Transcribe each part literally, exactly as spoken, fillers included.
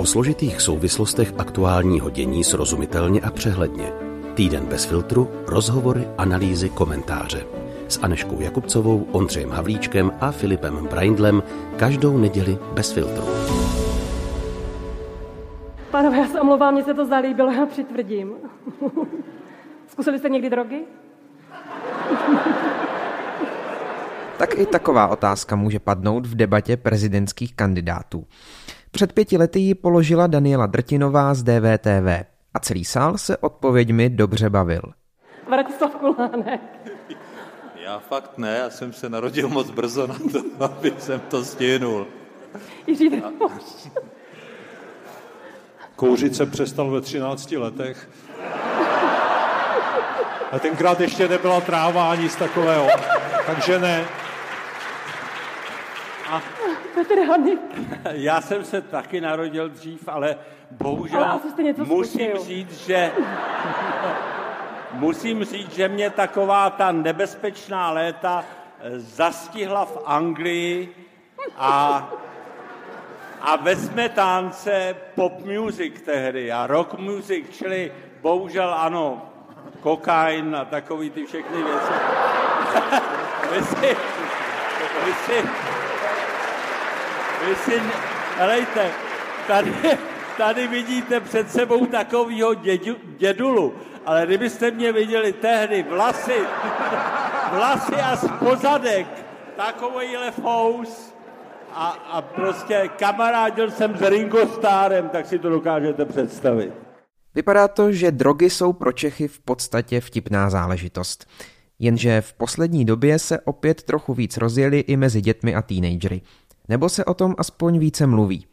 O složitých souvislostech aktuálního dění srozumitelně a přehledně. Týden bez filtru, rozhovory, analýzy, komentáře. S Anežkou Jakubcovou, Ondřejem Havlíčkem a Filipem Brindlem každou neděli bez filtru. Pánové, já se omlouvám, mně se to zalíbilo, já přitvrdím. Zkusili jste někdy drogy? Tak i taková otázka může padnout v debatě prezidentských kandidátů. Před pěti lety ji položila Daniela Drtinová z D V T V a celý sál se odpověďmi dobře bavil. Vratislav Kulánek. Já fakt ne, já jsem se narodil moc brzo na to, aby jsem to stihnul. Jiří. A... Kouřit jsem přestal ve třinácti letech. A tenkrát ještě nebyla tráva ani z takového. Takže ne. A... Já jsem se taky narodil dřív, ale bohužel musím říct, že... Musím říct, že mě taková ta nebezpečná léta zastihla v Anglii a, a ve smetánce pop music tehdy a rock music, čili bohužel ano, kokain a takový ty všechny věci. Vy si, vy si, vy si, helejte, tady, tady vidíte před sebou takovýho dědu, dědulu. Ale kdybyste mě viděli tehdy, vlasy, vlasy a spozadek, takovýhle fous a, a prostě kamarádil jsem s Ringo Starrem, tak si to dokážete představit. Vypadá to, že drogy jsou pro Čechy v podstatě vtipná záležitost. Jenže v poslední době se opět trochu víc rozjeli i mezi dětmi a teenagery. Nebo se o tom aspoň více mluví.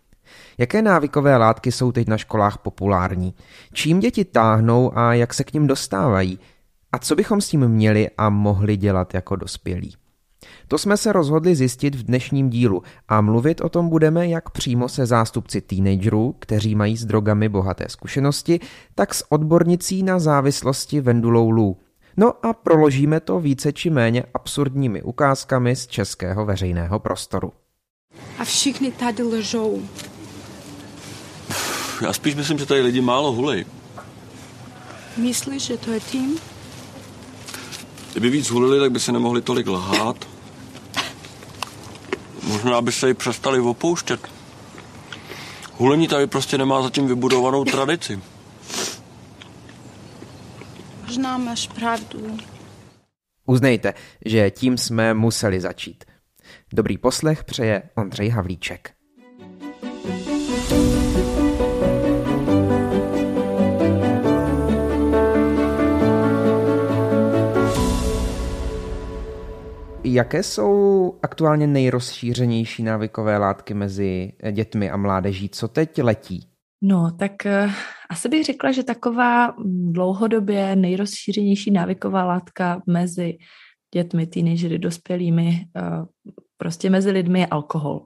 Jaké návykové látky jsou teď na školách populární? Čím děti táhnou a jak se k nim dostávají? A co bychom s tím měli a mohli dělat jako dospělí? To jsme se rozhodli zjistit v dnešním dílu a mluvit o tom budeme jak přímo se zástupci teenagerů, kteří mají s drogami bohaté zkušenosti, tak s odbornicí na závislosti Vendulou Lů. No a proložíme to více či méně absurdními ukázkami z českého veřejného prostoru. A všichni tady ležou. Já spíš myslím, že tady lidi málo hulej. Myslíš, že to je tím? Kdyby víc hulili, tak by se nemohli tolik lhát. Možná by se ji přestali opouštět. Hulení tady prostě nemá zatím vybudovanou tradici. Možná máš pravdu. Uznejte, že tím jsme museli začít. Dobrý poslech přeje Ondřej Havlíček. Jaké jsou aktuálně nejrozšířenější návykové látky mezi dětmi a mládeží? Co teď letí? No, tak asi bych řekla, že taková dlouhodobě nejrozšířenější návyková látka mezi dětmi, teenagery, dospělými, prostě mezi lidmi je alkohol.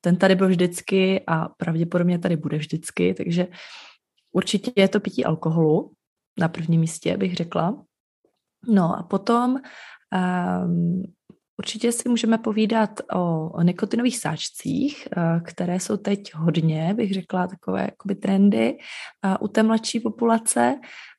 Ten tady byl vždycky a pravděpodobně tady bude vždycky, takže určitě je to pití alkoholu na prvním místě, bych řekla. No a potom um, určitě si můžeme povídat o, o nikotinových sáčcích, uh, které jsou teď hodně, bych řekla, takové jakoby trendy uh, u té mladší populace.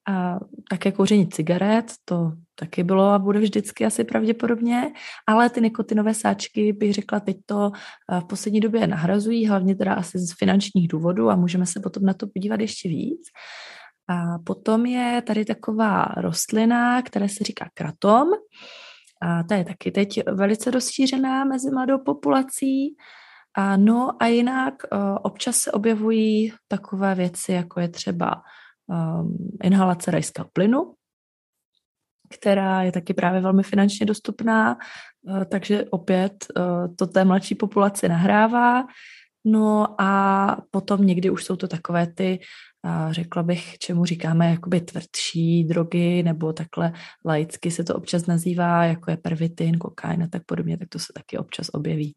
A také kouření cigaret, to taky bylo a bude vždycky asi pravděpodobně, ale ty nikotinové sáčky, bych řekla, teď to v poslední době nahrazují, hlavně teda asi z finančních důvodů a můžeme se potom na to podívat ještě víc. A potom je tady taková rostlina, která se říká kratom, a ta je taky teď velice rozšířená mezi mladou populací. A no a jinak občas se objevují takové věci, jako je třeba inhalace rajského plynu, která je taky právě velmi finančně dostupná, takže opět to té mladší populaci nahrává. No a potom někdy už jsou to takové ty, řekla bych, čemu říkáme jakoby tvrdší drogy, nebo takhle laicky se to občas nazývá, jako je pervitin, kokain a tak podobně, tak to se taky občas objeví.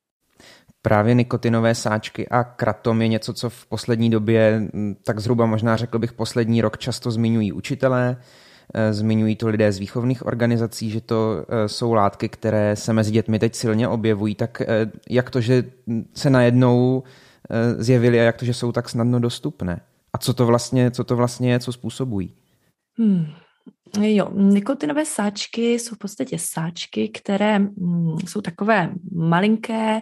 Právě nikotinové sáčky a kratom je něco, co v poslední době, tak zhruba možná řekl bych poslední rok, často zmiňují učitelé, zmiňují to lidé z výchovných organizací, že to jsou látky, které se mezi dětmi teď silně objevují. Tak jak to, že se najednou zjevily a jak to, že jsou tak snadno dostupné. A co to vlastně, co to vlastně je, co způsobují? Hmm. Jo, nikotinové sáčky jsou v podstatě sáčky, které jsou takové malinké,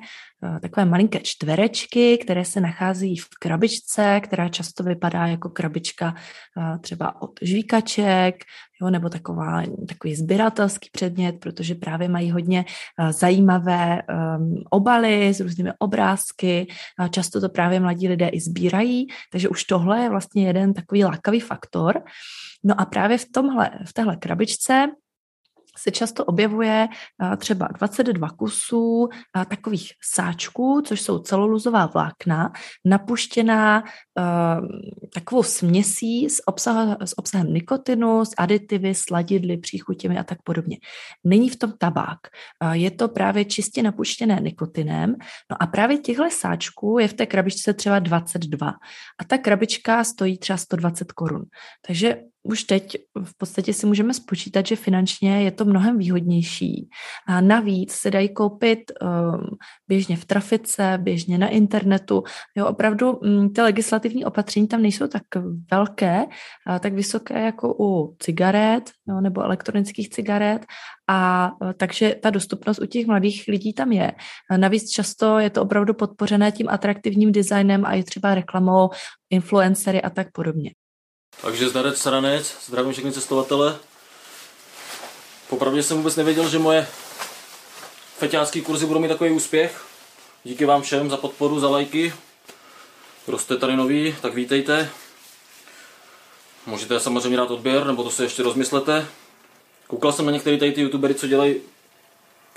takové malinké čtverečky, které se nachází v krabičce, která často vypadá jako krabička třeba od žvíkaček, jo, nebo taková, takový sběratelský předmět, protože právě mají hodně zajímavé um, obaly s různými obrázky. A často to právě mladí lidé i sbírají, takže už tohle je vlastně jeden takový lákavý faktor. No a právě v tomhle, v téhle krabičce se často objevuje třeba dvacet dva kusů takových sáčků, což jsou celulózová vlákna, napuštěná takovou směsí s obsahem, s obsahem nikotinu, s aditivy, sladidly, příchutěmi a tak podobně. Není v tom tabák. Je to právě čistě napuštěné nikotinem. No a právě těchto sáčků je v té krabičce třeba dvacet dva. A ta krabička stojí třeba sto dvacet korun. Takže už teď v podstatě si můžeme spočítat, že finančně je to mnohem výhodnější. A navíc se dají koupit um, běžně v trafice, běžně na internetu. Jo, opravdu um, ty legislativní opatření tam nejsou tak velké, uh, tak vysoké jako u cigaret, jo, nebo elektronických cigaret. A uh, takže ta dostupnost u těch mladých lidí tam je. A navíc často je to opravdu podpořené tím atraktivním designem a i třeba reklamou, influencery a tak podobně. Takže zdarec Saranec, zdravím všechny cestovatele. Popravdě jsem vůbec nevěděl, že moje feťácký kurzy budou mít takový úspěch. Díky vám všem za podporu, za lajky. Kdo jste tady noví, tak vítejte. Můžete samozřejmě dát odběr, nebo to se ještě rozmyslete. Koukal jsem na některé tady ty youtubery, co dělají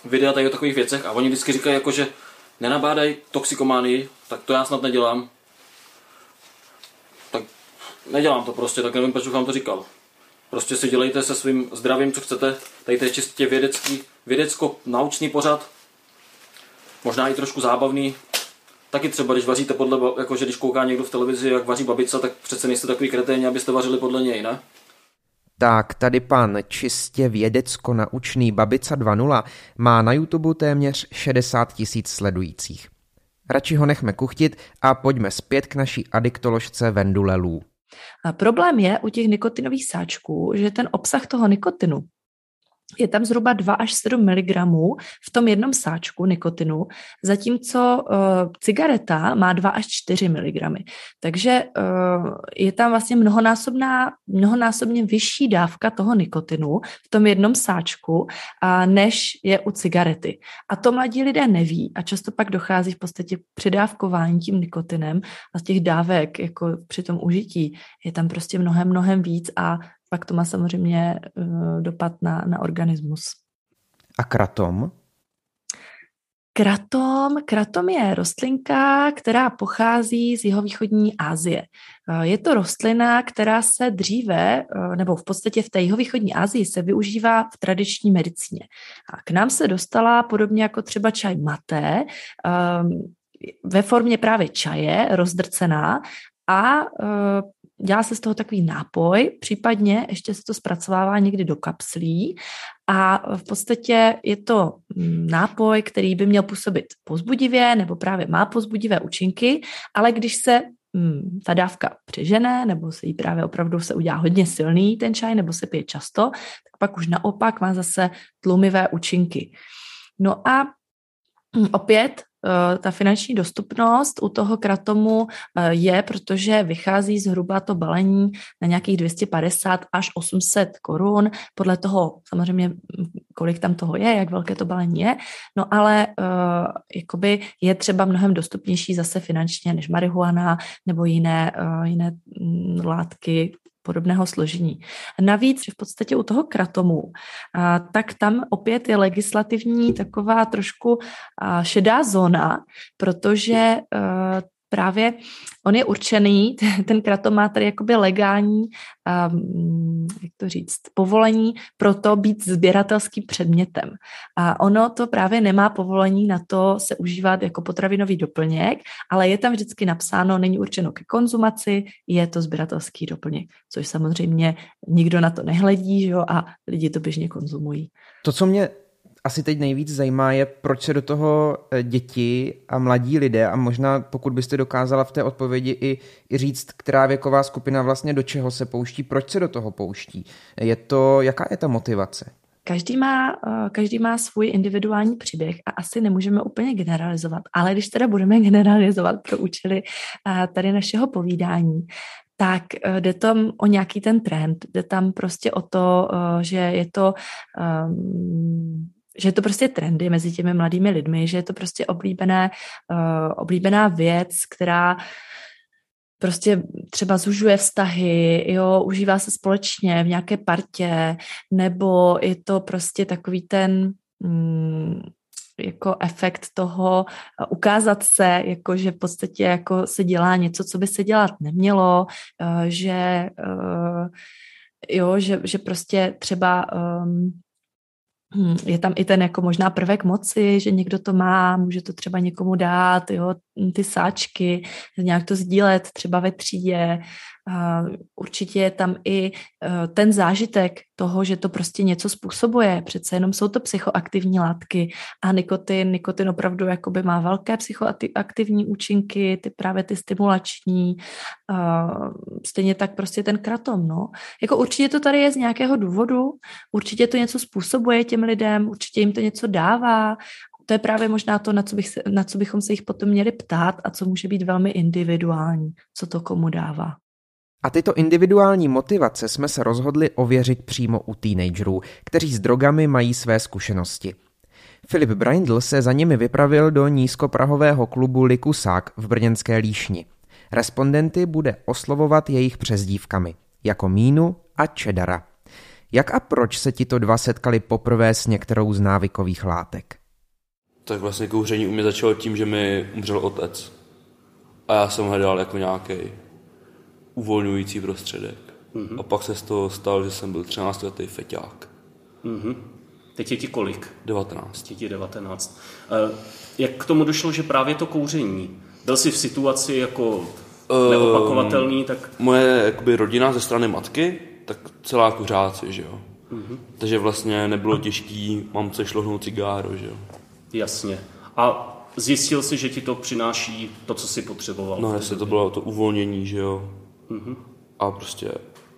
videa tady o takových věcech a oni vždycky říkají jako, že nenabádají toxikománii, tak to já snad nedělám. Nedělám to prostě, tak nevím, proč bych vám to říkal. Prostě si dělejte se svým zdravím, co chcete. Tady to je čistě vědecký, vědecko-naučný pořad. Možná i trošku zábavný. Taky třeba, když vaříte podle, jakože když kouká někdo v televizi, jak vaří babička, tak přece nejste takový kreténi, abyste vařili podle něj, ne? Tak, tady pan čistě vědecko-naučný Babica dva tečka nula má na YouTube téměř šedesát tisíc sledujících. Radši ho nechme kuchtit a pojďme zpět k naší adiktoložce Vendule Lů. A problém je u těch nikotinových sáčků, že ten obsah toho nikotinu je tam zhruba dva až sedm miligramů v tom jednom sáčku nikotinu, zatímco uh, cigareta má dva až čtyři miligramy. Takže uh, je tam vlastně mnohonásobná, mnohonásobně vyšší dávka toho nikotinu v tom jednom sáčku, a než je u cigarety. A to mladí lidé neví a často pak dochází v podstatě předávkování tím nikotinem a z těch dávek jako při tom užití je tam prostě mnohem, mnohem víc a pak to má samozřejmě dopad na, na organismus. A kratom? Kratom, kratom je rostlinka, která pochází z jihovýchodní Asie. Je to rostlina, která se dříve, nebo v podstatě v té jihovýchodní Asii se využívá v tradiční medicíně. A k nám se dostala podobně jako třeba čaj maté, ve formě právě čaje, rozdrcená a dělá se z toho takový nápoj, případně ještě se to zpracovává někdy do kapslí a v podstatě je to nápoj, který by měl působit povzbudivě nebo právě má povzbudivé účinky, ale když se hmm, ta dávka přežene nebo se jí právě opravdu se udělá hodně silný ten čaj nebo se pije často, tak pak už naopak má zase tlumivé účinky. No a hmm, opět ta finanční dostupnost u toho kratomu je, protože vychází zhruba to balení na nějakých dvě stě padesát až osm set korun, podle toho samozřejmě, kolik tam toho je, jak velké to balení je, no ale uh, jakoby je třeba mnohem dostupnější zase finančně než marihuana nebo jiné, uh, jiné látky podobného složení. Navíc v podstatě u toho kratomu, a, tak tam opět je legislativní taková trošku a, šedá zóna, protože a, právě on je určený, ten kratom má tady jakoby legální, um, jak to říct, povolení pro to být sběratelským předmětem. A ono to právě nemá povolení na to se užívat jako potravinový doplněk, ale je tam vždycky napsáno, není určeno ke konzumaci, je to sběratelský doplněk, což samozřejmě nikdo na to nehledí, že jo, a lidi to běžně konzumují. To, co mě asi teď nejvíc zajímá, je, proč se do toho děti a mladí lidé, a možná pokud byste dokázala v té odpovědi i, i říct, která věková skupina vlastně do čeho se pouští, proč se do toho pouští. Je to, jaká je ta motivace? Každý má, každý má svůj individuální příběh a asi nemůžeme úplně generalizovat, ale když teda budeme generalizovat pro účely tady našeho povídání, tak jde tam o nějaký ten trend, jde tam prostě o to, že je to, že je to prostě trendy mezi těmi mladými lidmi, že je to prostě oblíbené, oblíbená věc, která prostě třeba zužuje vztahy, jo, užívá se společně v nějaké partě, nebo je to prostě takový ten mm, jako efekt toho ukázat se, jako že v podstatě jako se dělá něco, co by se dělat nemělo, že jo, že, že prostě třeba um, je tam i ten jako možná prvek moci, že někdo to má, může to třeba někomu dát, jo, ty sáčky, nějak to sdílet třeba ve třídě. Určitě je tam i ten zážitek toho, že to prostě něco způsobuje. Přece jenom jsou to psychoaktivní látky a nikotin, nikotin opravdu jakoby má velké psychoaktivní účinky, ty právě ty stimulační, stejně tak prostě ten kratom. No. Jako určitě to tady je z nějakého důvodu, určitě to něco způsobuje těm lidem, určitě jim to něco dává. To je právě možná to, na co, bych se, na co bychom se jich potom měli ptát a co může být velmi individuální, co to komu dává. A tyto individuální motivace jsme se rozhodli ověřit přímo u teenagerů, kteří s drogami mají své zkušenosti. Filip Brindl se za nimi vypravil do nízkoprahového klubu Likusák v brněnské Líšni. Respondenty bude oslovovat jejich přezdívkami, jako Mínu a Čedara. Jak a proč se tito dva setkali poprvé s některou z návykových látek? Tak vlastně kouření u mě začalo tím, že mi umřel otec. A já jsem hledal jako nějaký uvolňující prostředek. Mm-hmm. A pak se z toho stalo, že jsem byl třináctiletý feťák. Mm-hmm. Teď je ti kolik? devatenáct. Teď je devatenáct. Uh, jak k tomu došlo, že právě to kouření? Byl jsi v situaci jako neopakovatelný? Tak... Uh, moje jakoby, rodina ze strany matky, tak celá kuřáci, že jo. Mm-hmm. Takže vlastně nebylo těžký mamce šlohnout cigáro, že jo. Jasně. A zjistil jsi, že ti to přináší to, co jsi potřeboval? No jasně, to bylo to uvolnění, že jo. Mm-hmm. A prostě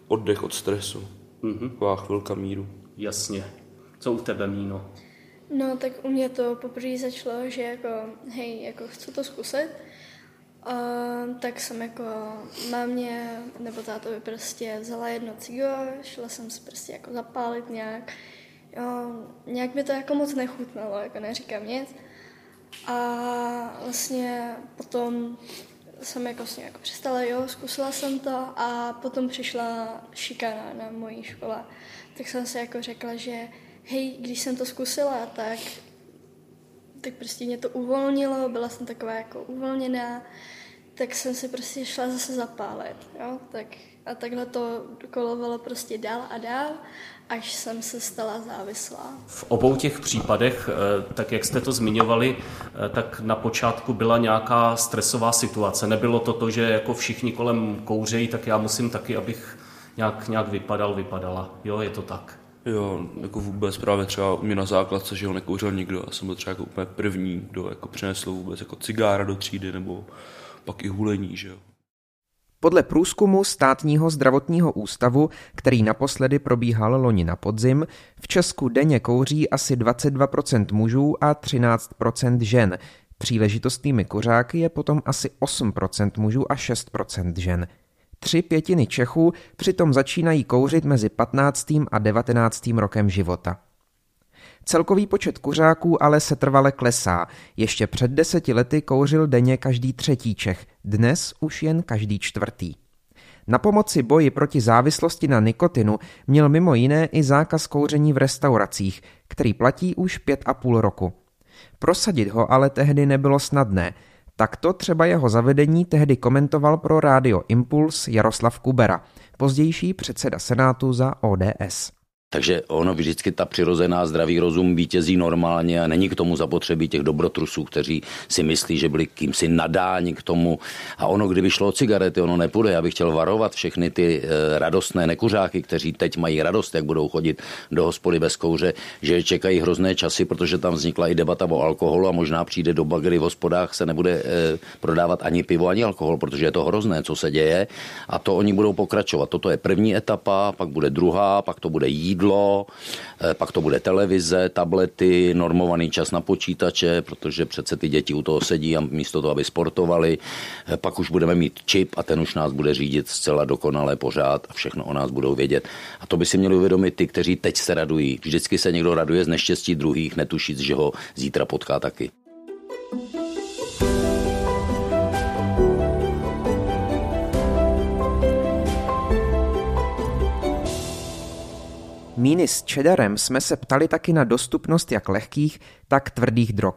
oddech od stresu. Mm-hmm. Taková chvilka míru. Jasně. Co u tebe, Míno? No, tak u mě to poprvé začalo, že jako, hej, jako chci to zkusit. A tak jsem jako mámě nebo tátovi prostě vzala jedno cigo, šla jsem si prostě jako zapálit nějak. Jo, nějak mi to jako moc nechutnalo, jako neříkám nic. A vlastně potom jsem jako s ní jako přestala, jo, zkusila jsem to a potom přišla šikana na mojí škole. Tak jsem si jako řekla, že hej, když jsem to zkusila, tak, tak prostě mě to uvolnilo, byla jsem taková jako uvolněná, tak jsem si prostě šla zase zapálit, jo, tak a takhle to kolovalo prostě dál a dál, až jsem se stala závislá. V obou těch případech, tak jak jste to zmiňovali, tak na počátku byla nějaká stresová situace. Nebylo to to, že jako všichni kolem kouřejí, tak já musím taky, abych nějak, nějak vypadal, vypadala. Jo, je to tak. Jo, jako vůbec právě třeba u mě na základce, že ho nekouřil nikdo. Já jsem byl třeba jako úplně první, kdo jako přinesl vůbec jako cigára do třídy nebo pak i hulení, že jo. Podle průzkumu Státního zdravotního ústavu, který naposledy probíhal loni na podzim, v Česku denně kouří asi dvacet dva procent mužů a třináct procent žen. Příležitostnými kuřáky je potom asi osm procent mužů a šest procent žen. Tři pětiny Čechů přitom začínají kouřit mezi patnáctým a devatenáctým rokem života. Celkový počet kuřáků ale setrvale klesá. Ještě před deseti lety kouřil denně každý třetí Čech, dnes už jen každý čtvrtý. Na pomoci boji proti závislosti na nikotinu měl mimo jiné i zákaz kouření v restauracích, který platí už pět a půl roku. Prosadit ho ale tehdy nebylo snadné. Takto třeba jeho zavedení tehdy komentoval pro Rádio Impuls Jaroslav Kubera, pozdější předseda Senátu za O D S. Takže ono vždycky ta přirozená zdravý rozum vítězí normálně a není k tomu zapotřebí těch dobrotrusů, kteří si myslí, že byli kýmsi nadáni k tomu. A ono, kdyby šlo o cigarety, ono nepůjde. Já bych chtěl varovat všechny ty radostné nekuřáky, kteří teď mají radost, jak budou chodit do hospody bez kouře, že čekají hrozné časy, protože tam vznikla i debata o alkoholu a možná přijde doba, kdy v hospodách se nebude prodávat ani pivo, ani alkohol, protože je to hrozné, co se děje. A to oni budou pokračovat. Toto je první etapa, pak bude druhá, pak to bude jít. Jídlo, pak to bude televize, tablety, normovaný čas na počítače, protože přece ty děti u toho sedí a místo toho, aby sportovali. Pak už budeme mít čip a ten už nás bude řídit zcela dokonale pořád a všechno o nás budou vědět. A to by si měli uvědomit ty, kteří teď se radují. Vždycky se někdo raduje z neštěstí druhých, netušíc, že ho zítra potká taky. Míny s Čedarem jsme se ptali taky na dostupnost jak lehkých, tak tvrdých drog.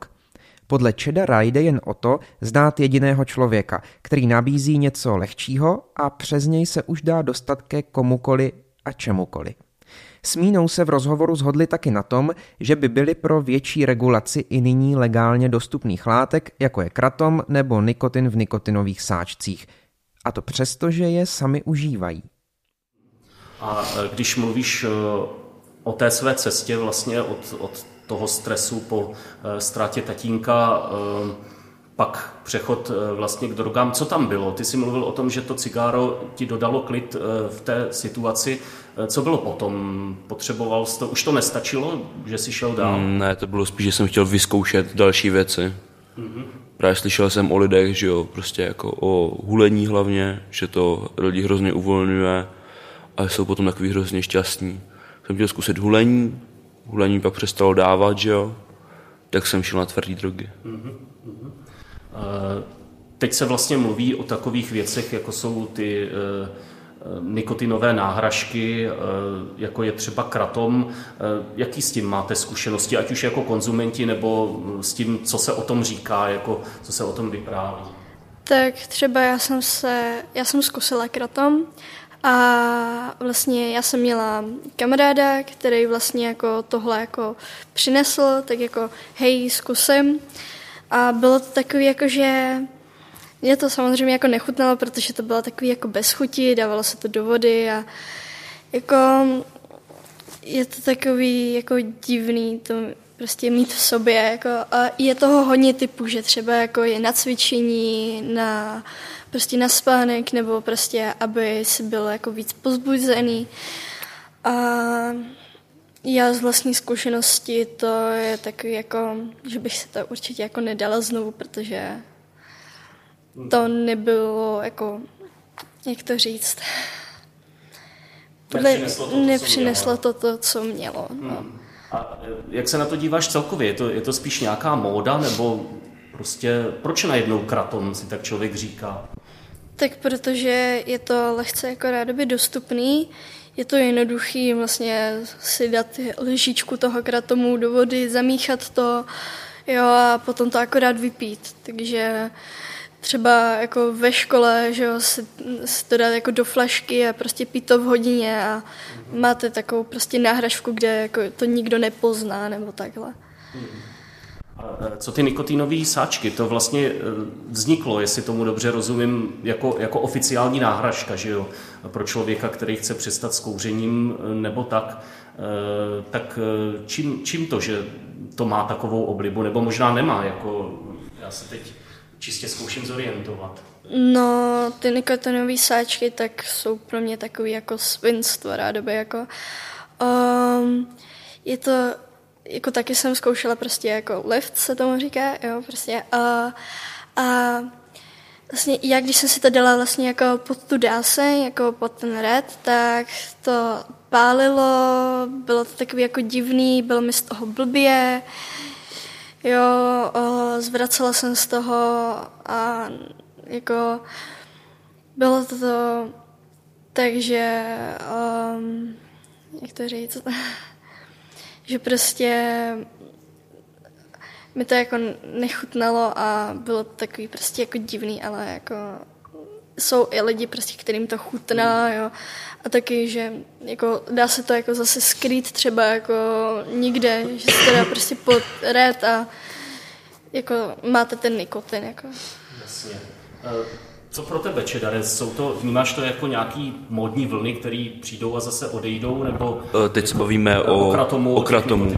Podle Čedara jde jen o to znát jediného člověka, který nabízí něco lehčího a přes něj se už dá dostat ke komukoli a čemukoli. S Mínou se v rozhovoru shodli taky na tom, že by byly pro větší regulaci i nyní legálně dostupných látek, jako je kratom nebo nikotin v nikotinových sáčcích. A to přesto, že je sami užívají. A když mluvíš o té své cestě vlastně od, od toho stresu po ztrátě tatínka, pak přechod vlastně k drogám, co tam bylo? Ty jsi mluvil o tom, že to cigáro ti dodalo klid v té situaci. Co bylo potom? Potřeboval jsi to? Už to nestačilo, že jsi šel dál? Ne, to bylo spíš, že jsem chtěl vyzkoušet další věci. Mm-hmm. Právě slyšel jsem o lidech, že jo, prostě jako o hulení hlavně, že to lidi hrozně uvolňuje. A jsou potom takový hrozně šťastní. Jsem chtěl zkusit hulení, hulení pak přestalo dávat, že jo? Tak jsem šel na tvrdý drogy. Uh-huh, uh-huh. Uh, teď se vlastně mluví o takových věcech, jako jsou ty uh, uh, nikotinové náhražky, uh, jako je třeba kratom. Uh, jaký s tím máte zkušenosti, ať už jako konzumenti, nebo s tím, co se o tom říká, jako, co se o tom vypráví? Tak třeba já jsem, se, já jsem zkusila kratom. A vlastně já jsem měla kamaráda, který vlastně jako tohle jako přinesl, tak jako hej, zkusím. A bylo to takový jako, že mě to samozřejmě jako nechutnalo, protože to bylo takový jako bez chuti, dávalo se to do vody a jako je to takový jako divný to prostě mít v sobě. Jako, a je toho hodně typů, že třeba jako je na cvičení, na... prostě na spánek, nebo prostě, aby si byl jako víc pozbuzený. A já z vlastní zkušenosti to je takový jako, že bych se to určitě jako nedala znovu, protože to nebylo jako, jak to říct, nepřineslo to, nepřineslo to, to co mělo. No. A jak se na to díváš celkově? Je to, je to spíš nějaká móda, nebo prostě proč najednou kratom si tak člověk říká? Tak protože je to lehce jako rádoby dostupný, je to jednoduchý vlastně si dát lžičku toho kratomu do vody, zamíchat to, jo, a potom to akorát vypít. Takže třeba jako ve škole, že jo, si, si to dát jako do flašky a prostě pít to v hodině a mm-hmm. máte takovou prostě náhražku, kde jako to nikdo nepozná nebo takhle. Mm-hmm. Co ty nikotinové sáčky, to vlastně vzniklo, jestli tomu dobře rozumím, jako, jako oficiální náhražka, že jo, pro člověka, který chce přestat s kouřením nebo tak, tak čím, čím to, že to má takovou oblibu, nebo možná nemá, jako já se teď čistě zkouším zorientovat. No, ty nikotinové sáčky, tak jsou pro mě takový jako svinstvo rádoby, jako um, je to... Jako taky jsem zkoušela prostě jako lift, se tomu říká, jo, prostě. A, a vlastně já, když jsem si to dala vlastně jako pod tu dáseň, jako pod ten red, tak to pálilo, bylo to takový jako divný, bylo mi z toho blbě, jo, o, zvracela jsem z toho a jako bylo to to, takže, um, jak to říct... že prostě mi to jako nechutnalo a bylo to takový prostě jako divný, ale jako jsou i lidi, prostě, kterým to chutná, jo. A taky, že jako, dá se to jako zase skrýt třeba jako nikde, že se to dá prostě pod red a jako máte ten nikotin. Jako. Jasně. Co pro tebe, Čedare, jsou to, vnímáš to jako nějaký módní vlny, které přijdou a zase odejdou, nebo... Teď se bavíme o, kratomu, o kratomu.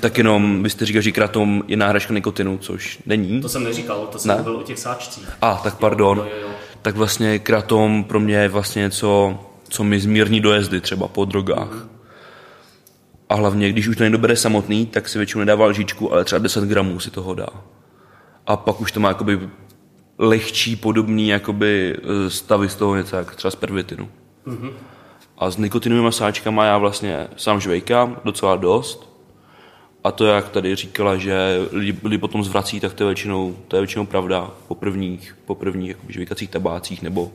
Tak jenom, byste říkal, že kratom je náhražka nikotinu, což není. To jsem neříkal, to jsem ne. mluvil o těch sáčcích. A, tak pardon. Jo, jo, jo. Tak vlastně kratom pro mě je vlastně něco, co mi zmírní dojezdy třeba po drogách. Mm. A hlavně, když už to někdo bere samotný, tak si většinou nedává lžičku, ale třeba deset gramů si toho dá. A pak už to má jakoby... lehčí, podobný jakoby stavy z toho něco, jak třeba z pervitinu. Mm-hmm. A s nikotinovými sáčkama já vlastně sám žvejkám docela dost. A to, jak tady říkala, že lidi, lidi potom zvrací, tak to je většinou, to je většinou pravda po prvních, po prvních žvejkacích tabácích nebo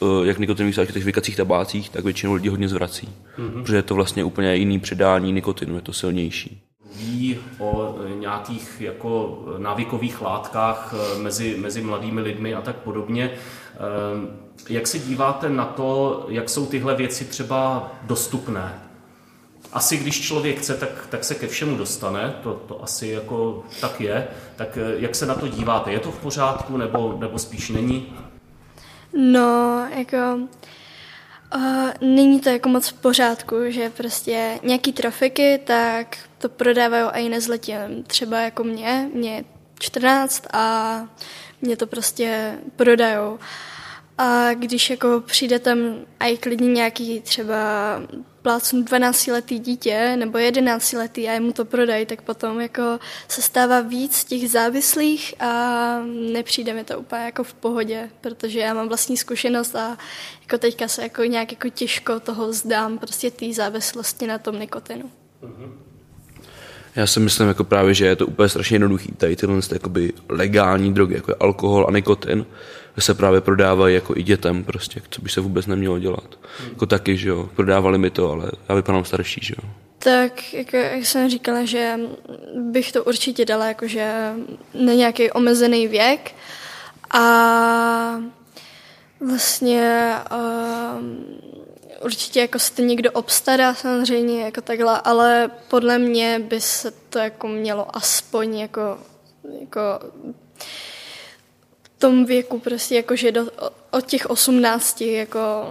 uh, jak nikotinových sáčkách, těch žvejkacích tabácích, tak většinou lidi hodně zvrací. Mm-hmm. Protože je to vlastně úplně jiný předání nikotinu, je to silnější. Ví o nějakých jako návykových látkách mezi, mezi mladými lidmi a tak podobně. Jak se díváte na to, jak jsou tyhle věci třeba dostupné? Asi když člověk chce, tak, tak se ke všemu dostane, to, to asi jako tak je. Tak jak se na to díváte? Je to v pořádku nebo, nebo spíš není? No, jako... Uh, není to jako moc v pořádku, že prostě nějaký trafiky, tak to prodávají a i nezletilým. Třeba jako mě, mě je čtrnáct a mě to prostě prodajou. A když jako přijde tam i klidně nějaký třeba plácnu dvanáctiletý dítě nebo jedenáctiletý a jemu to prodají, tak potom jako se stává víc těch závislých a nepřijde mi to úplně jako v pohodě, protože já mám vlastní zkušenost a jako teďka se jako nějak jako těžko toho zdám, prostě té závislosti na tom nikotinu. Já si myslím jako právě, že je to úplně strašně jednoduchý, tady tyhle jakoby legální drogy, jako je alkohol a nikotin, se právě prodávají jako i dětem prostě, co by se vůbec nemělo dělat. Jako taky, že jo, prodávali mi to, ale já vypadám starší, že jo. Tak, jako, jak jsem říkala, že bych to určitě dala jakože na nějaký omezený věk a vlastně um, určitě jako se to někdo obstará samozřejmě jako takhle, ale podle mě by se to jako mělo aspoň jako jako tom věku prostě jakože do, od těch osmnácti jako,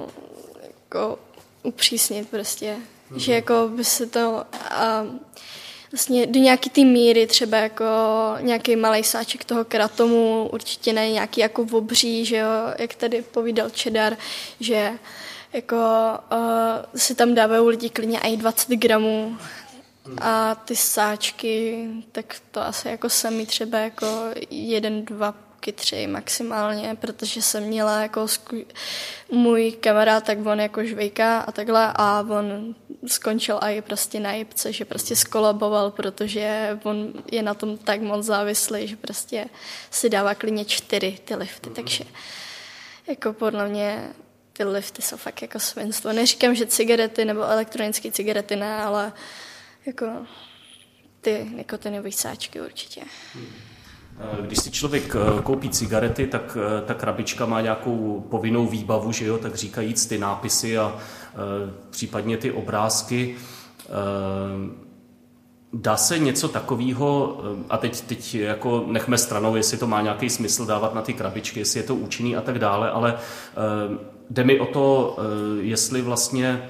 jako upřísnit prostě, mm-hmm. že jako by se to a, vlastně do nějaký té míry třeba jako nějaký malej sáček toho kratomu, určitě ne nějaký jako obří, že jo, jak tady povídal Čedar, že jako uh, si tam dávají lidi klidně i dvacet gramů a ty sáčky, tak to asi jako jsem jí třeba jako jeden, dva tři maximálně, protože jsem měla jako zku... můj kamarád, tak on jako žvejká a takhle a on skončil a je prostě na jipce, že prostě skolaboval, protože on je na tom tak moc závislý, že prostě si dává klidně čtyři ty lifty, mm-hmm. takže jako podle mě ty lifty jsou fakt jako svinstvo. Neříkám, že cigarety nebo elektronické cigarety ne, ale jako ty nikotinové sáčky určitě. Mm. Když si člověk koupí cigarety, tak ta krabička má nějakou povinnou výbavu, že jo, tak říkajíc ty nápisy a e, případně ty obrázky. E, dá se něco takového, a teď, teď jako nechme stranou, jestli to má nějaký smysl dávat na ty krabičky, jestli je to účinný a tak dále, ale e, jde mi o to, e, jestli vlastně e,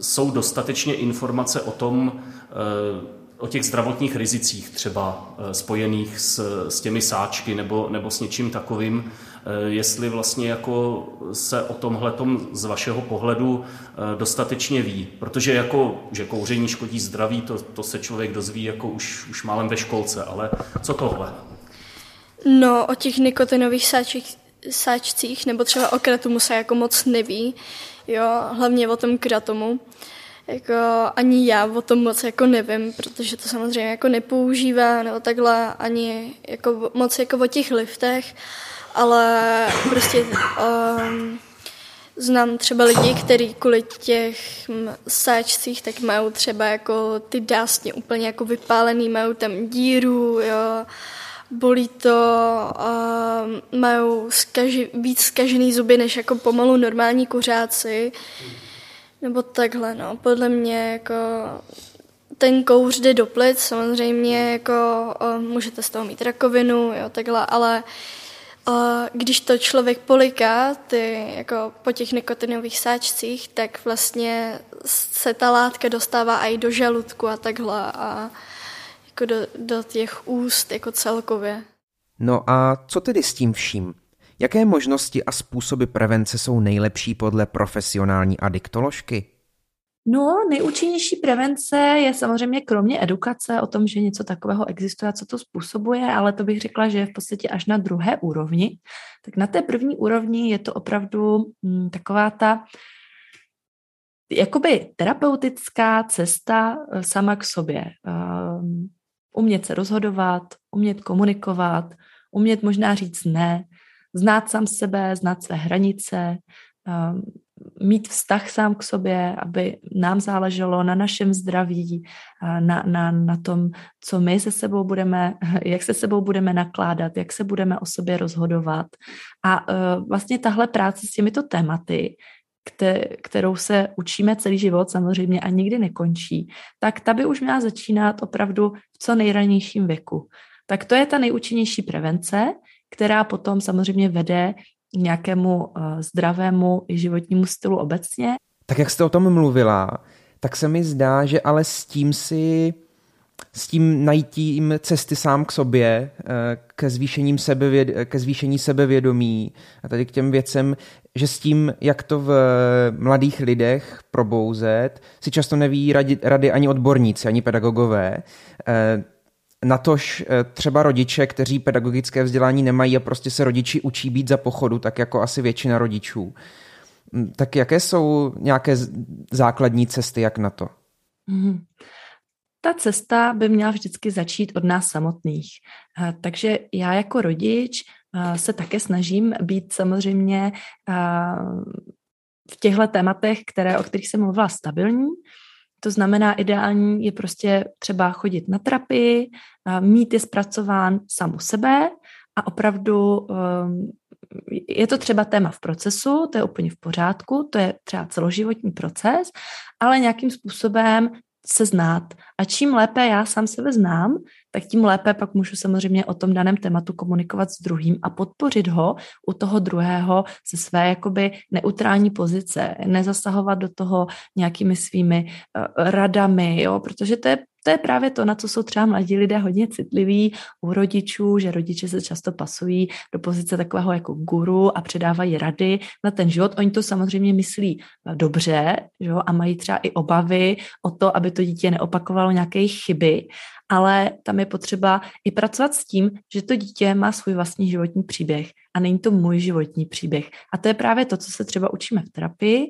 jsou dostatečně informace o tom, e, o těch zdravotních rizicích třeba spojených s, s těmi sáčky nebo, nebo s něčím takovým, jestli vlastně jako se o tomhletom z vašeho pohledu dostatečně ví. Protože jako, že kouření škodí zdraví, to, to se člověk dozví jako už, už málem ve školce, ale co tohle? No, o těch nikotinových sáčích, sáčcích nebo třeba o kratomu se jako moc neví, jo, hlavně o tom kratomu. Jako ani já o tom moc jako nevím, protože to samozřejmě jako nepoužívá nebo takhle ani jako moc jako o těch liftech, ale prostě um, znám třeba lidi, kteří kvůli těch sáčcích tak mají třeba jako ty dásně úplně jako vypálený, mají tam díru, jo, Bolí to, uh, mají zkaži, víc zkažený zuby, než jako pomalu normální kuřáci. Nebo takhle, no. Podle mě jako ten kouř jde do plic, samozřejmě jako uh, můžete z toho mít rakovinu, jo, takhle, ale uh, když to člověk poliká, ty jako po těch nikotinových sáčcích, tak vlastně se ta látka dostává i do žaludku a takhle a jako do, do těch úst jako celkově. No a co tedy s tím vším? Jaké možnosti a způsoby prevence jsou nejlepší podle profesionální adiktoložky? No, nejúčinnější prevence je samozřejmě kromě edukace o tom, že něco takového existuje a co to způsobuje, ale to bych řekla, že je v podstatě až na druhé úrovni. Tak na té první úrovni je to opravdu hm, taková ta jakoby terapeutická cesta sama k sobě. Um, umět se rozhodovat, umět komunikovat, umět možná říct ne, znát sám sebe, znát své hranice, um, mít vztah sám k sobě, aby nám záleželo na našem zdraví, na, na, na tom, co my se sebou budeme, jak se sebou budeme nakládat, jak se budeme o sobě rozhodovat. A uh, vlastně tahle práce s těmito tématy, kterou se učíme celý život samozřejmě a nikdy nekončí, tak ta by už měla začínat opravdu v co nejranějším věku. Tak to je ta nejúčinnější prevence, která potom samozřejmě vede k nějakému zdravému životnímu stylu obecně. Tak jak jste o tom mluvila, tak se mi zdá, že ale s tím si, s tím najítím cesty sám k sobě, ke, zvýšením sebevěd- ke zvýšení sebevědomí a tady k těm věcem, že s tím, jak to v mladých lidech probouzet, si často neví rady, rady ani odborníci, ani pedagogové. Natož třeba rodiče, kteří pedagogické vzdělání nemají a prostě se rodiči učí být za pochodu, tak jako asi většina rodičů. Tak jaké jsou nějaké základní cesty, jak na to? Mm-hmm. Ta cesta by měla vždycky začít od nás samotných. Takže já jako rodič se také snažím být samozřejmě v těchto tématech, které, o kterých jsem mluvila, stabilní. To znamená, ideální je prostě třeba chodit na terapii, mít je zpracován sám u sebe a opravdu je to třeba téma v procesu, to je úplně v pořádku, to je třeba celoživotní proces, ale nějakým způsobem se znát. A čím lépe já sám sebe znám, tak tím lépe pak můžu samozřejmě o tom daném tématu komunikovat s druhým a podpořit ho u toho druhého ze své jakoby neutrální pozice, nezasahovat do toho nějakými svými uh, radami, jo? Protože to je, to je právě to, na co jsou třeba mladí lidé hodně citliví u rodičů, že rodiče se často pasují do pozice takového jako guru a předávají rady na ten život. Oni to samozřejmě myslí dobře, jo? A mají třeba i obavy o to, aby to dítě neopakovalo nějaké chyby, ale tam je potřeba i pracovat s tím, že to dítě má svůj vlastní životní příběh a není to můj životní příběh. A to je právě to, co se třeba učíme v terapii.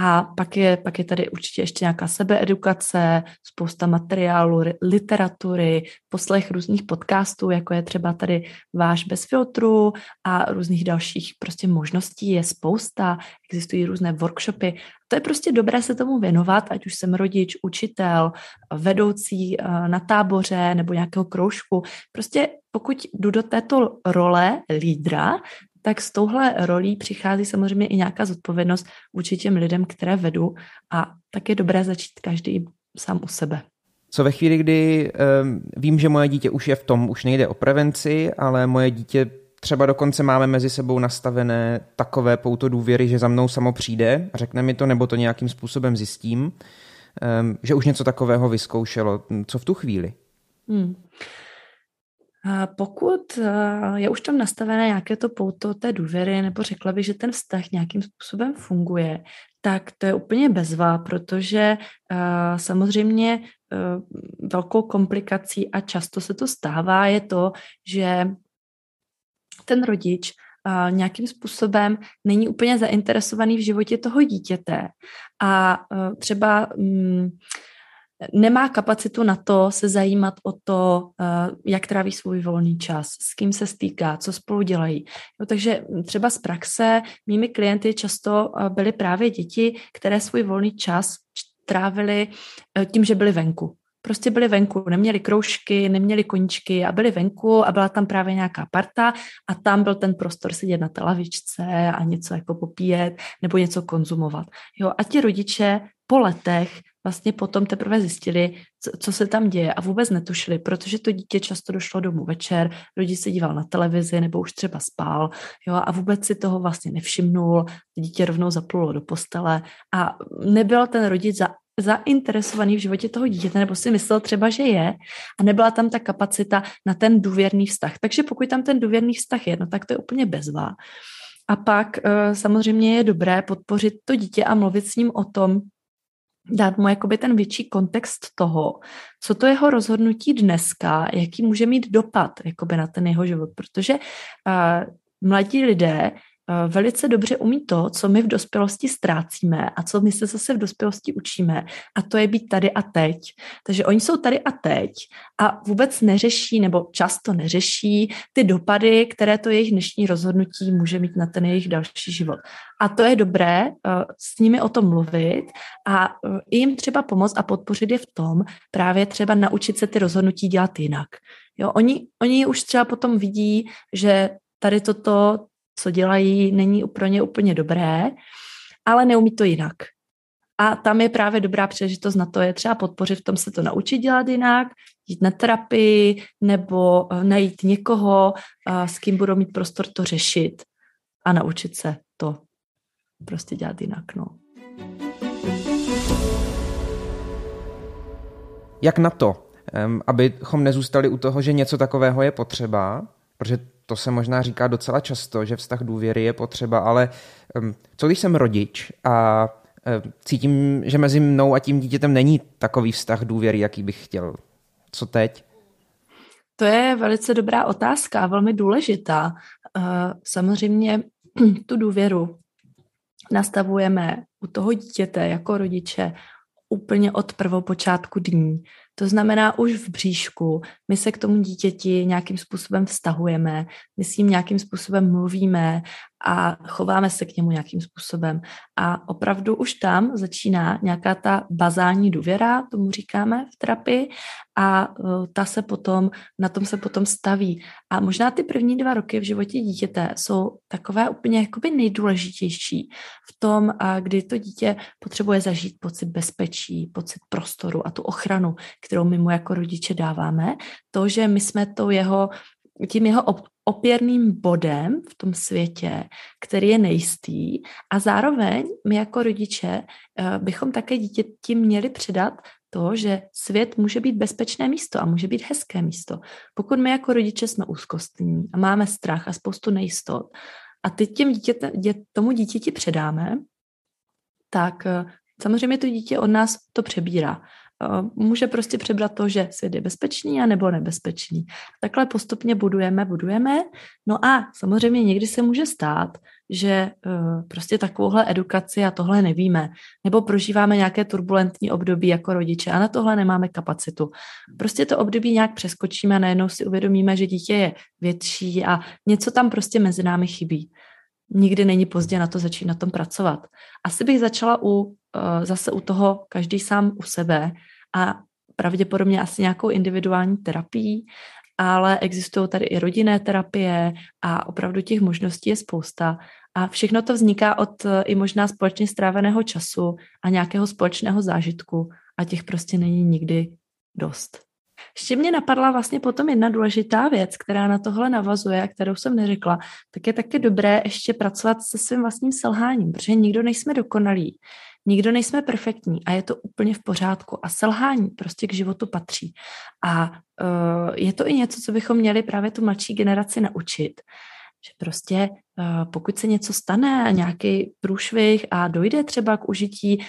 A pak je, pak je tady určitě ještě nějaká sebeedukace, spousta materiálu, literatury, poslech různých podcastů, jako je třeba tady váš Bez filtru a různých dalších prostě možností je spousta, existují různé workshopy. To je prostě dobré se tomu věnovat, ať už jsem rodič, učitel, vedoucí na táboře nebo nějakého kroužku. Prostě pokud jdu do této role lídra, tak s touhle rolí přichází samozřejmě i nějaká zodpovědnost vůči těm lidem, které vedu, a tak je dobré začít každý sám u sebe. Co ve chvíli, kdy um, vím, že moje dítě už je v tom, už nejde o prevenci, ale moje dítě třeba dokonce máme mezi sebou nastavené takové pouto důvěry, že za mnou samo přijde a řekne mi to, nebo to nějakým způsobem zjistím, um, že už něco takového vyzkoušelo. Co v tu chvíli? Hmm. Pokud je už tam nastavené nějaké to pouto té důvěry, nebo řekla bych, že ten vztah nějakým způsobem funguje, tak to je úplně bezva, protože uh, samozřejmě uh, velkou komplikací a často se to stává je to, že ten rodič uh, nějakým způsobem není úplně zainteresovaný v životě toho dítěte a uh, třeba... Um, nemá kapacitu na to se zajímat o to, jak tráví svůj volný čas, s kým se stýká, co spolu dělají. No, takže třeba z praxe mými klienty často byly právě děti, které svůj volný čas trávily tím, že byly venku. prostě byli venku, neměli kroužky, neměli koníčky a byli venku a byla tam právě nějaká parta a tam byl ten prostor sedět na té lavičce a něco jako popíjet nebo něco konzumovat. Jo, a ti rodiče po letech vlastně potom teprve zjistili, co se tam děje a vůbec netušili, protože to dítě často došlo domů večer, rodič se díval na televizi nebo už třeba spál, jo, a vůbec si toho vlastně nevšimnul, dítě rovnou zaplulo do postele a nebyl ten rodič za zainteresovaný v životě toho dítěte, nebo si myslel třeba, že je, a nebyla tam ta kapacita na ten důvěrný vztah. Takže pokud tam ten důvěrný vztah je, no tak to je úplně bezvá. A pak samozřejmě je dobré podpořit to dítě a mluvit s ním o tom, dát mu jakoby ten větší kontext toho, co to jeho rozhodnutí dneska, jaký může mít dopad jakoby na ten jeho život, protože uh, mladí lidé uh, velice dobře umí to, co my v dospělosti ztrácíme a co my se zase v dospělosti učíme, a to je být tady a teď. Takže oni jsou tady a teď a vůbec neřeší nebo často neřeší ty dopady, které to jejich dnešní rozhodnutí může mít na ten jejich další život. A to je dobré uh, s nimi o tom mluvit a uh, jim třeba pomoct a podpořit je v tom právě třeba naučit se ty rozhodnutí dělat jinak. Jo, oni, oni už třeba potom vidí, že tady toto, co dělají, není pro ně úplně dobré, ale neumí to jinak. A tam je právě dobrá příležitost na to je třeba podpořit v tom se to naučit dělat jinak, jít na terapii nebo najít někoho, uh, s kým budou mít prostor to řešit a naučit se to prostě dělat jinak, no. Jak na to, abychom nezůstali u toho, že něco takového je potřeba, protože to se možná říká docela často, že vztah důvěry je potřeba, ale co když jsem rodič a cítím, že mezi mnou a tím dítětem není takový vztah důvěry, jaký bych chtěl. Co teď? To je velice dobrá otázka, velmi důležitá. Samozřejmě tu důvěru nastavujeme u toho dítěte jako rodiče úplně od prvopočátku dní. To znamená už v bříšku. My se k tomu dítěti nějakým způsobem vztahujeme, my s ním nějakým způsobem mluvíme a chováme se k němu nějakým způsobem. A opravdu už tam začíná nějaká ta bazální důvěra, tomu říkáme v terapii, a ta se potom, na tom se potom staví. A možná ty první dva roky v životě dítěte jsou takové úplně jakoby nejdůležitější v tom, kdy to dítě potřebuje zažít pocit bezpečí, pocit prostoru a tu ochranu, kterou my mu jako rodiče dáváme. To, že my jsme to jeho, tím jeho opěrným bodem v tom světě, který je nejistý, a zároveň my jako rodiče bychom také dítěti měli předat to, že svět může být bezpečné místo a může být hezké místo. Pokud my jako rodiče jsme úzkostní a máme strach a spoustu nejistot a teď těm dítěte, dě, tomu dítěti předáme, tak samozřejmě to dítě od nás to přebírá. Může prostě přebrat to, že svět je bezpečný a nebo nebezpečný. Takhle postupně budujeme, budujeme. No a samozřejmě někdy se může stát, že prostě takovouhle edukaci a tohle nevíme. Nebo prožíváme nějaké turbulentní období jako rodiče a na tohle nemáme kapacitu. Prostě to období nějak přeskočíme a najednou si uvědomíme, že dítě je větší a něco tam prostě mezi námi chybí. Nikdy není pozdě na to začít na tom pracovat. Asi bych začala u, zase u toho každý sám u sebe a pravděpodobně asi nějakou individuální terapii, ale existují tady i rodinné terapie a opravdu těch možností je spousta. A všechno to vzniká od i možná společně stráveného času a nějakého společného zážitku a těch prostě není nikdy dost. Ještě mě napadla vlastně potom jedna důležitá věc, která na tohle navazuje a kterou jsem neřekla, tak je taky dobré ještě pracovat se svým vlastním selháním, protože nikdo nejsme dokonalí, nikdo nejsme perfektní a je to úplně v pořádku a selhání prostě k životu patří. A uh, je to i něco, co bychom měli právě tu mladší generaci naučit, že prostě pokud se něco stane, nějaký průšvih a dojde třeba k užití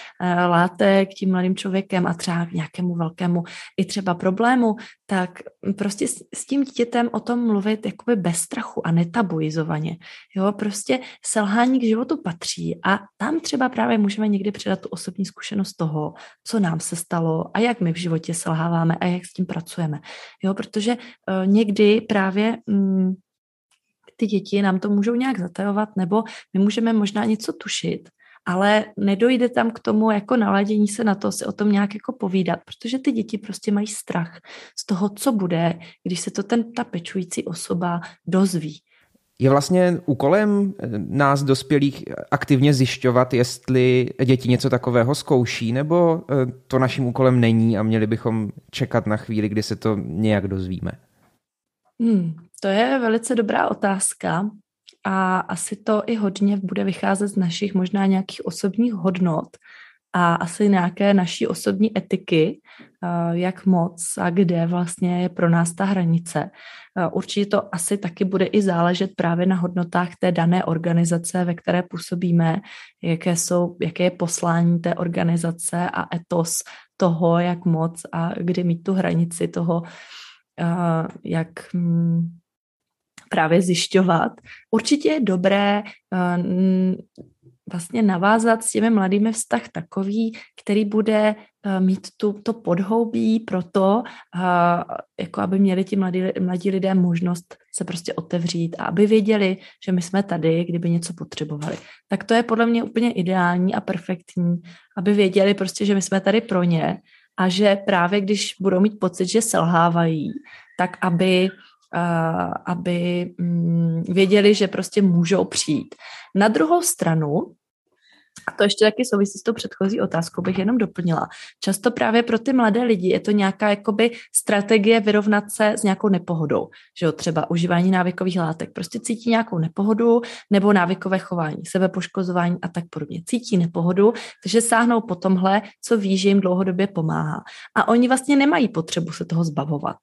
látek tím mladým člověkem a třeba k nějakému velkému i třeba problému, tak prostě s tím dítětem o tom mluvit jakoby bez strachu a netabuizovaně. Jo, prostě selhání k životu patří a tam třeba právě můžeme někdy předat tu osobní zkušenost toho, co nám se stalo a jak my v životě selháváme a jak s tím pracujeme. Jo, protože někdy právě Mm, ty děti nám to můžou nějak zatajovat, nebo my můžeme možná něco tušit ale nedojde tam k tomu jako naladění se na to, si o tom nějak jako povídat, protože ty děti prostě mají strach z toho, co bude, když se to ten, ta pečující osoba dozví. Je vlastně úkolem nás dospělých aktivně zjišťovat, jestli děti něco takového zkouší, nebo to naším úkolem není a měli bychom čekat na chvíli, kdy se to nějak dozvíme? Hmm, to je velice dobrá otázka a asi to i hodně bude vycházet z našich možná nějakých osobních hodnot a asi nějaké naší osobní etiky, jak moc a kde vlastně je pro nás ta hranice. Určitě to asi taky bude i záležet právě na hodnotách té dané organizace, ve které působíme, jaké jsou, jaké je poslání té organizace a etos toho, jak moc a kdy mít tu hranici toho, jak právě zjišťovat. Určitě je dobré vlastně navázat s těmi mladými vztah takový, který bude mít tu, to podhoubí pro to, jako aby měli ti mladí, mladí lidé možnost se prostě otevřít a aby věděli, že my jsme tady, kdyby něco potřebovali. Tak to je podle mě úplně ideální a perfektní, aby věděli prostě, že my jsme tady pro ně a že právě když budou mít pocit, že selhávají, tak aby... aby věděli, že prostě můžou přijít. Na druhou stranu, a to ještě taky souvisí s tou předchozí otázkou, bych jenom doplnila, často právě pro ty mladé lidi je to nějaká jakoby strategie vyrovnat se s nějakou nepohodou, že jo, třeba užívání návykových látek, prostě cítí nějakou nepohodu nebo návykové chování, sebepoškozování a tak podobně. Cítí nepohodu, takže sáhnou po tomhle, co ví, že jim dlouhodobě pomáhá. A oni vlastně nemají potřebu se toho zbavovat.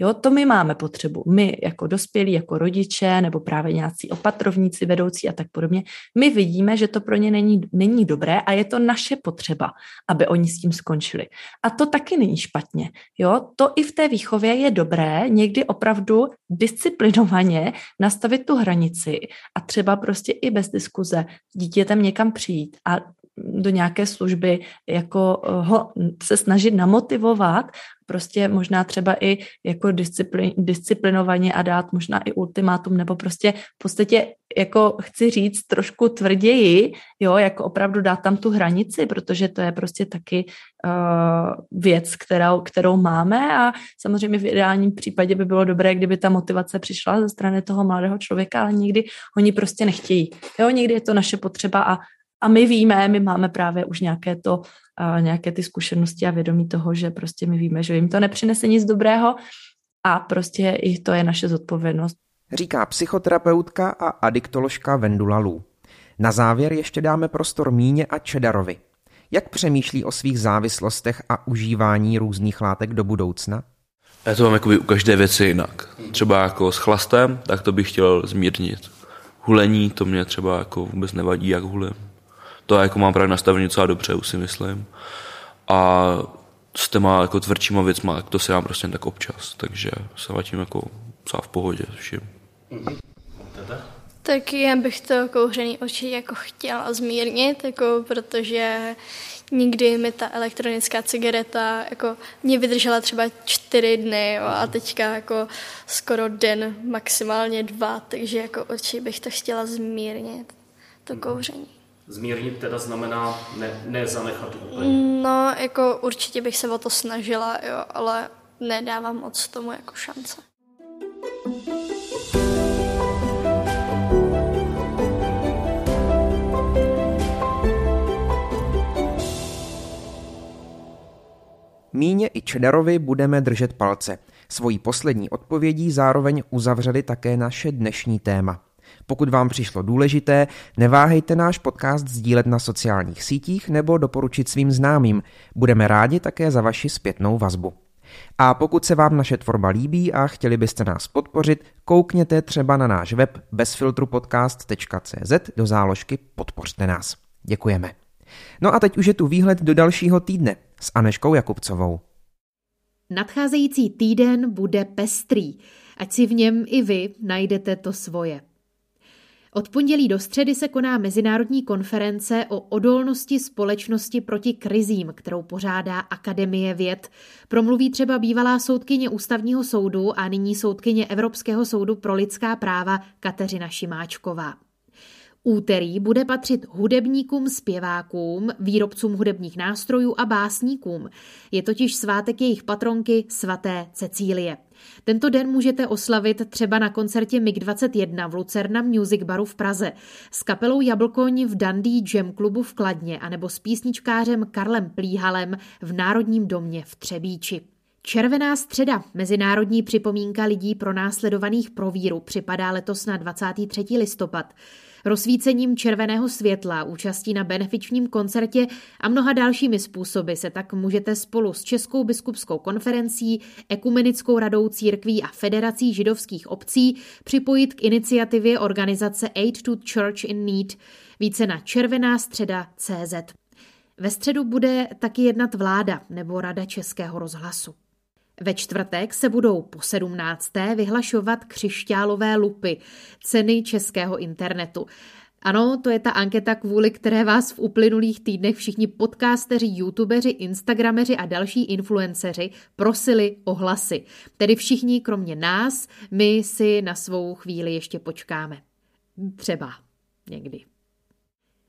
Jo, to my máme potřebu. My jako dospělí, jako rodiče nebo právě nějací opatrovníci, vedoucí a tak podobně, my vidíme, že to pro ně není, není dobré a je to naše potřeba, aby oni s tím skončili. A to taky není špatně. Jo, to i v té výchově je dobré někdy opravdu disciplinovaně nastavit tu hranici a třeba prostě i bez diskuze dítětem někam přijít a do nějaké služby jako ho se snažit namotivovat, prostě možná třeba i jako disciplin, disciplinovaně a dát možná i ultimátum, nebo prostě v podstatě, jako chci říct, trošku tvrději, jo, jako opravdu dát tam tu hranici, protože to je prostě taky uh, věc, kterou, kterou máme a samozřejmě v ideálním případě by bylo dobré, kdyby ta motivace přišla ze strany toho mladého člověka, ale někdy oni prostě nechtějí. Jo, někdy je to naše potřeba a A my víme, my máme právě už nějaké, to, nějaké ty zkušenosti a vědomí toho, že prostě my víme, že jim to nepřinese nic dobrého a prostě i to je naše zodpovědnost. Říká psychoterapeutka a adiktoložka Vendula Lů. Na závěr ještě dáme prostor Míně a Čedarovi. Jak přemýšlí o svých závislostech a užívání různých látek do budoucna? Já to mám jakoby u každé věci jinak. Třeba jako s chlastem, tak to bych chtěl zmírnit. Hulení, to mě třeba jako vůbec nevadí, jak hulím. To jako mám právě nastavení docela dobře, už si myslím. A s těma jako tvrdšíma věcma, to si dám prostě tak občas. Takže se vatím jako v pohodě s vším. Tak já bych to kouřený oči jako chtěla zmírnit, jako protože nikdy mi ta elektronická cigareta jako mě vydržela třeba čtyři dny jo, a teďka jako skoro den, maximálně dva, takže jako oči bych to chtěla zmírnit, to kouření. Zmírnit teda znamená ne, ne zanechat úplně. No, jako určitě bych se o to snažila, jo, ale nedávám moc tomu jako šance. Míně i Čedarovi budeme držet palce. Svojí poslední odpovědí zároveň uzavřeli také naše dnešní téma. Pokud vám přišlo důležité, neváhejte náš podcast sdílet na sociálních sítích nebo doporučit svým známým. Budeme rádi také za vaši zpětnou vazbu. A pokud se vám naše tvorba líbí a chtěli byste nás podpořit, koukněte třeba na náš web bezfiltrupodcast tečka cé zet do záložky Podpořte nás. Děkujeme. No a teď už je tu výhled do dalšího týdne s Anežkou Jakubcovou. Nadcházející týden bude pestrý, ať si v něm i vy najdete to svoje. Od pondělí do středy se koná mezinárodní konference o odolnosti společnosti proti krizím, kterou pořádá Akademie věd. Promluví třeba bývalá soudkyně Ústavního soudu a nyní soudkyně Evropského soudu pro lidská práva Kateřina Šimáčková. Úterý bude patřit hudebníkům, zpěvákům, výrobcům hudebních nástrojů a básníkům. Je totiž svátek jejich patronky svaté Cecílie. Tento den můžete oslavit třeba na koncertě mig dvacet jedna v Lucerna Music Baru v Praze, s kapelou Jablkoň v Dundee Jam klubu v Kladně anebo s písničkářem Karlem Plíhalem v Národním domě v Třebíči. Červená středa, mezinárodní připomínka lidí pronásledovaných pro víru, připadá letos na dvacátého třetího listopadu. Rozsvícením červeného světla, účastí na benefičním koncertě a mnoha dalšími způsoby se tak můžete spolu s Českou biskupskou konferencí, Ekumenickou radou církví a Federací židovských obcí připojit k iniciativě organizace Aid to Church in Need. Více na červená středa tečka cé zet. Ve středu bude taky jednat vláda nebo Rada Českého rozhlasu. Ve čtvrtek se budou po sedmnácté vyhlašovat křišťálové lupy, ceny českého internetu. Ano, to je ta anketa, kvůli které vás v uplynulých týdnech všichni podcasteři, youtubeři, instagrameři a další influenceři prosili o hlasy. Tedy všichni, kromě nás, my si na svou chvíli ještě počkáme. Třeba někdy.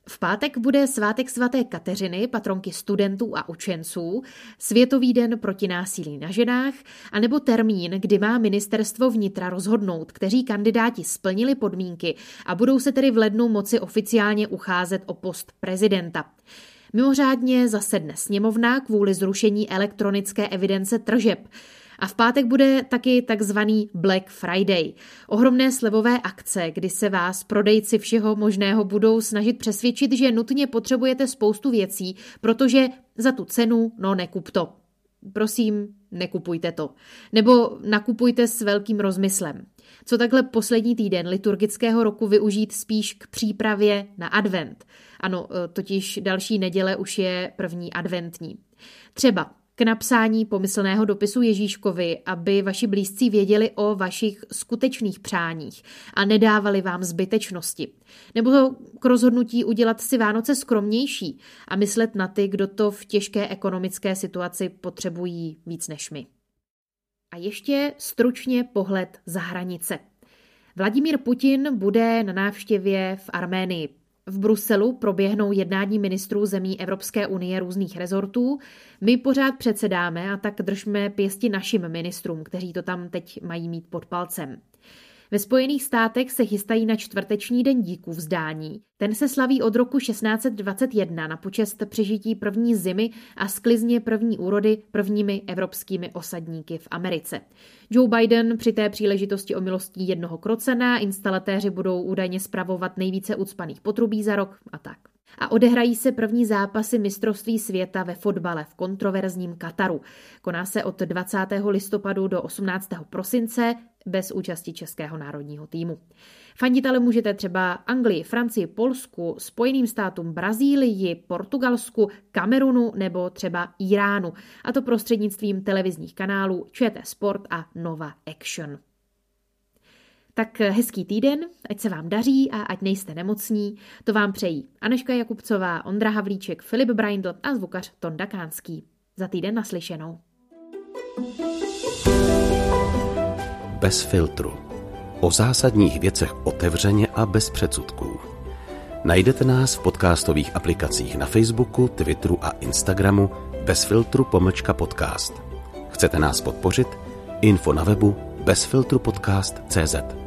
V pátek bude svátek svaté Kateřiny, patronky studentů a učenců, Světový den proti násilí na ženách, anebo termín, kdy má ministerstvo vnitra rozhodnout, kteří kandidáti splnili podmínky a budou se tedy v lednu moci oficiálně ucházet o post prezidenta. Mimořádně zasedne sněmovna kvůli zrušení elektronické evidence tržeb. A v pátek bude taky takzvaný Black Friday. Ohromné slevové akce, kdy se vás prodejci všeho možného budou snažit přesvědčit, že nutně potřebujete spoustu věcí, protože za tu cenu no nekup to. Prosím, nekupujte to. Nebo nakupujte s velkým rozmyslem. Co takhle poslední týden liturgického roku využít spíš k přípravě na advent. Ano, totiž další neděle už je první adventní. Třeba k napsání pomyslného dopisu Ježíškovi, aby vaši blízcí věděli o vašich skutečných přáních a nedávali vám zbytečnosti. Nebo k rozhodnutí udělat si Vánoce skromnější a myslet na ty, kdo to v těžké ekonomické situaci potřebují víc než my. A ještě stručně pohled za hranice. Vladimír Putin bude na návštěvě v Arménii. V Bruselu proběhnou jednání ministrů zemí Evropské unie různých rezortů. My pořád předsedáme a tak držme pěsti našim ministrům, kteří to tam teď mají mít pod palcem. Ve Spojených státech se chystají na čtvrteční den díků vzdání. Ten se slaví od roku šestnáct dvacet jedna na počest přežití první zimy a sklizně první úrody prvními evropskými osadníky v Americe. Joe Biden při té příležitosti omilostí jednoho krocena, instalatéři budou údajně spravovat nejvíce ucpaných potrubí za rok a tak. A odehrají se první zápasy mistrovství světa ve fotbale v kontroverzním Kataru. Koná se od dvacátého listopadu do osmnáctého prosince bez účasti českého národního týmu. Fandit ale můžete třeba Anglii, Francii, Polsku, Spojeným státům, Brazílii, Portugalsku, Kamerunu nebo třeba Iránu. A to prostřednictvím televizních kanálů ČT Sport a Nova Action. Tak hezký týden, ať se vám daří a ať nejste nemocní. To vám přejí Anežka Jakubcová, Ondra Havlíček, Filip Brindl a zvukař Tonda Kánský. Za týden naslyšenou. Bez filtru. O zásadních věcech otevřeně a bez předsudků. Najdete nás v podcastových aplikacích na Facebooku, Twitteru a Instagramu bez filtru pomlčka podcast. Chcete nás podpořit? Info na webu bezfiltrupodcast tečka cé zet.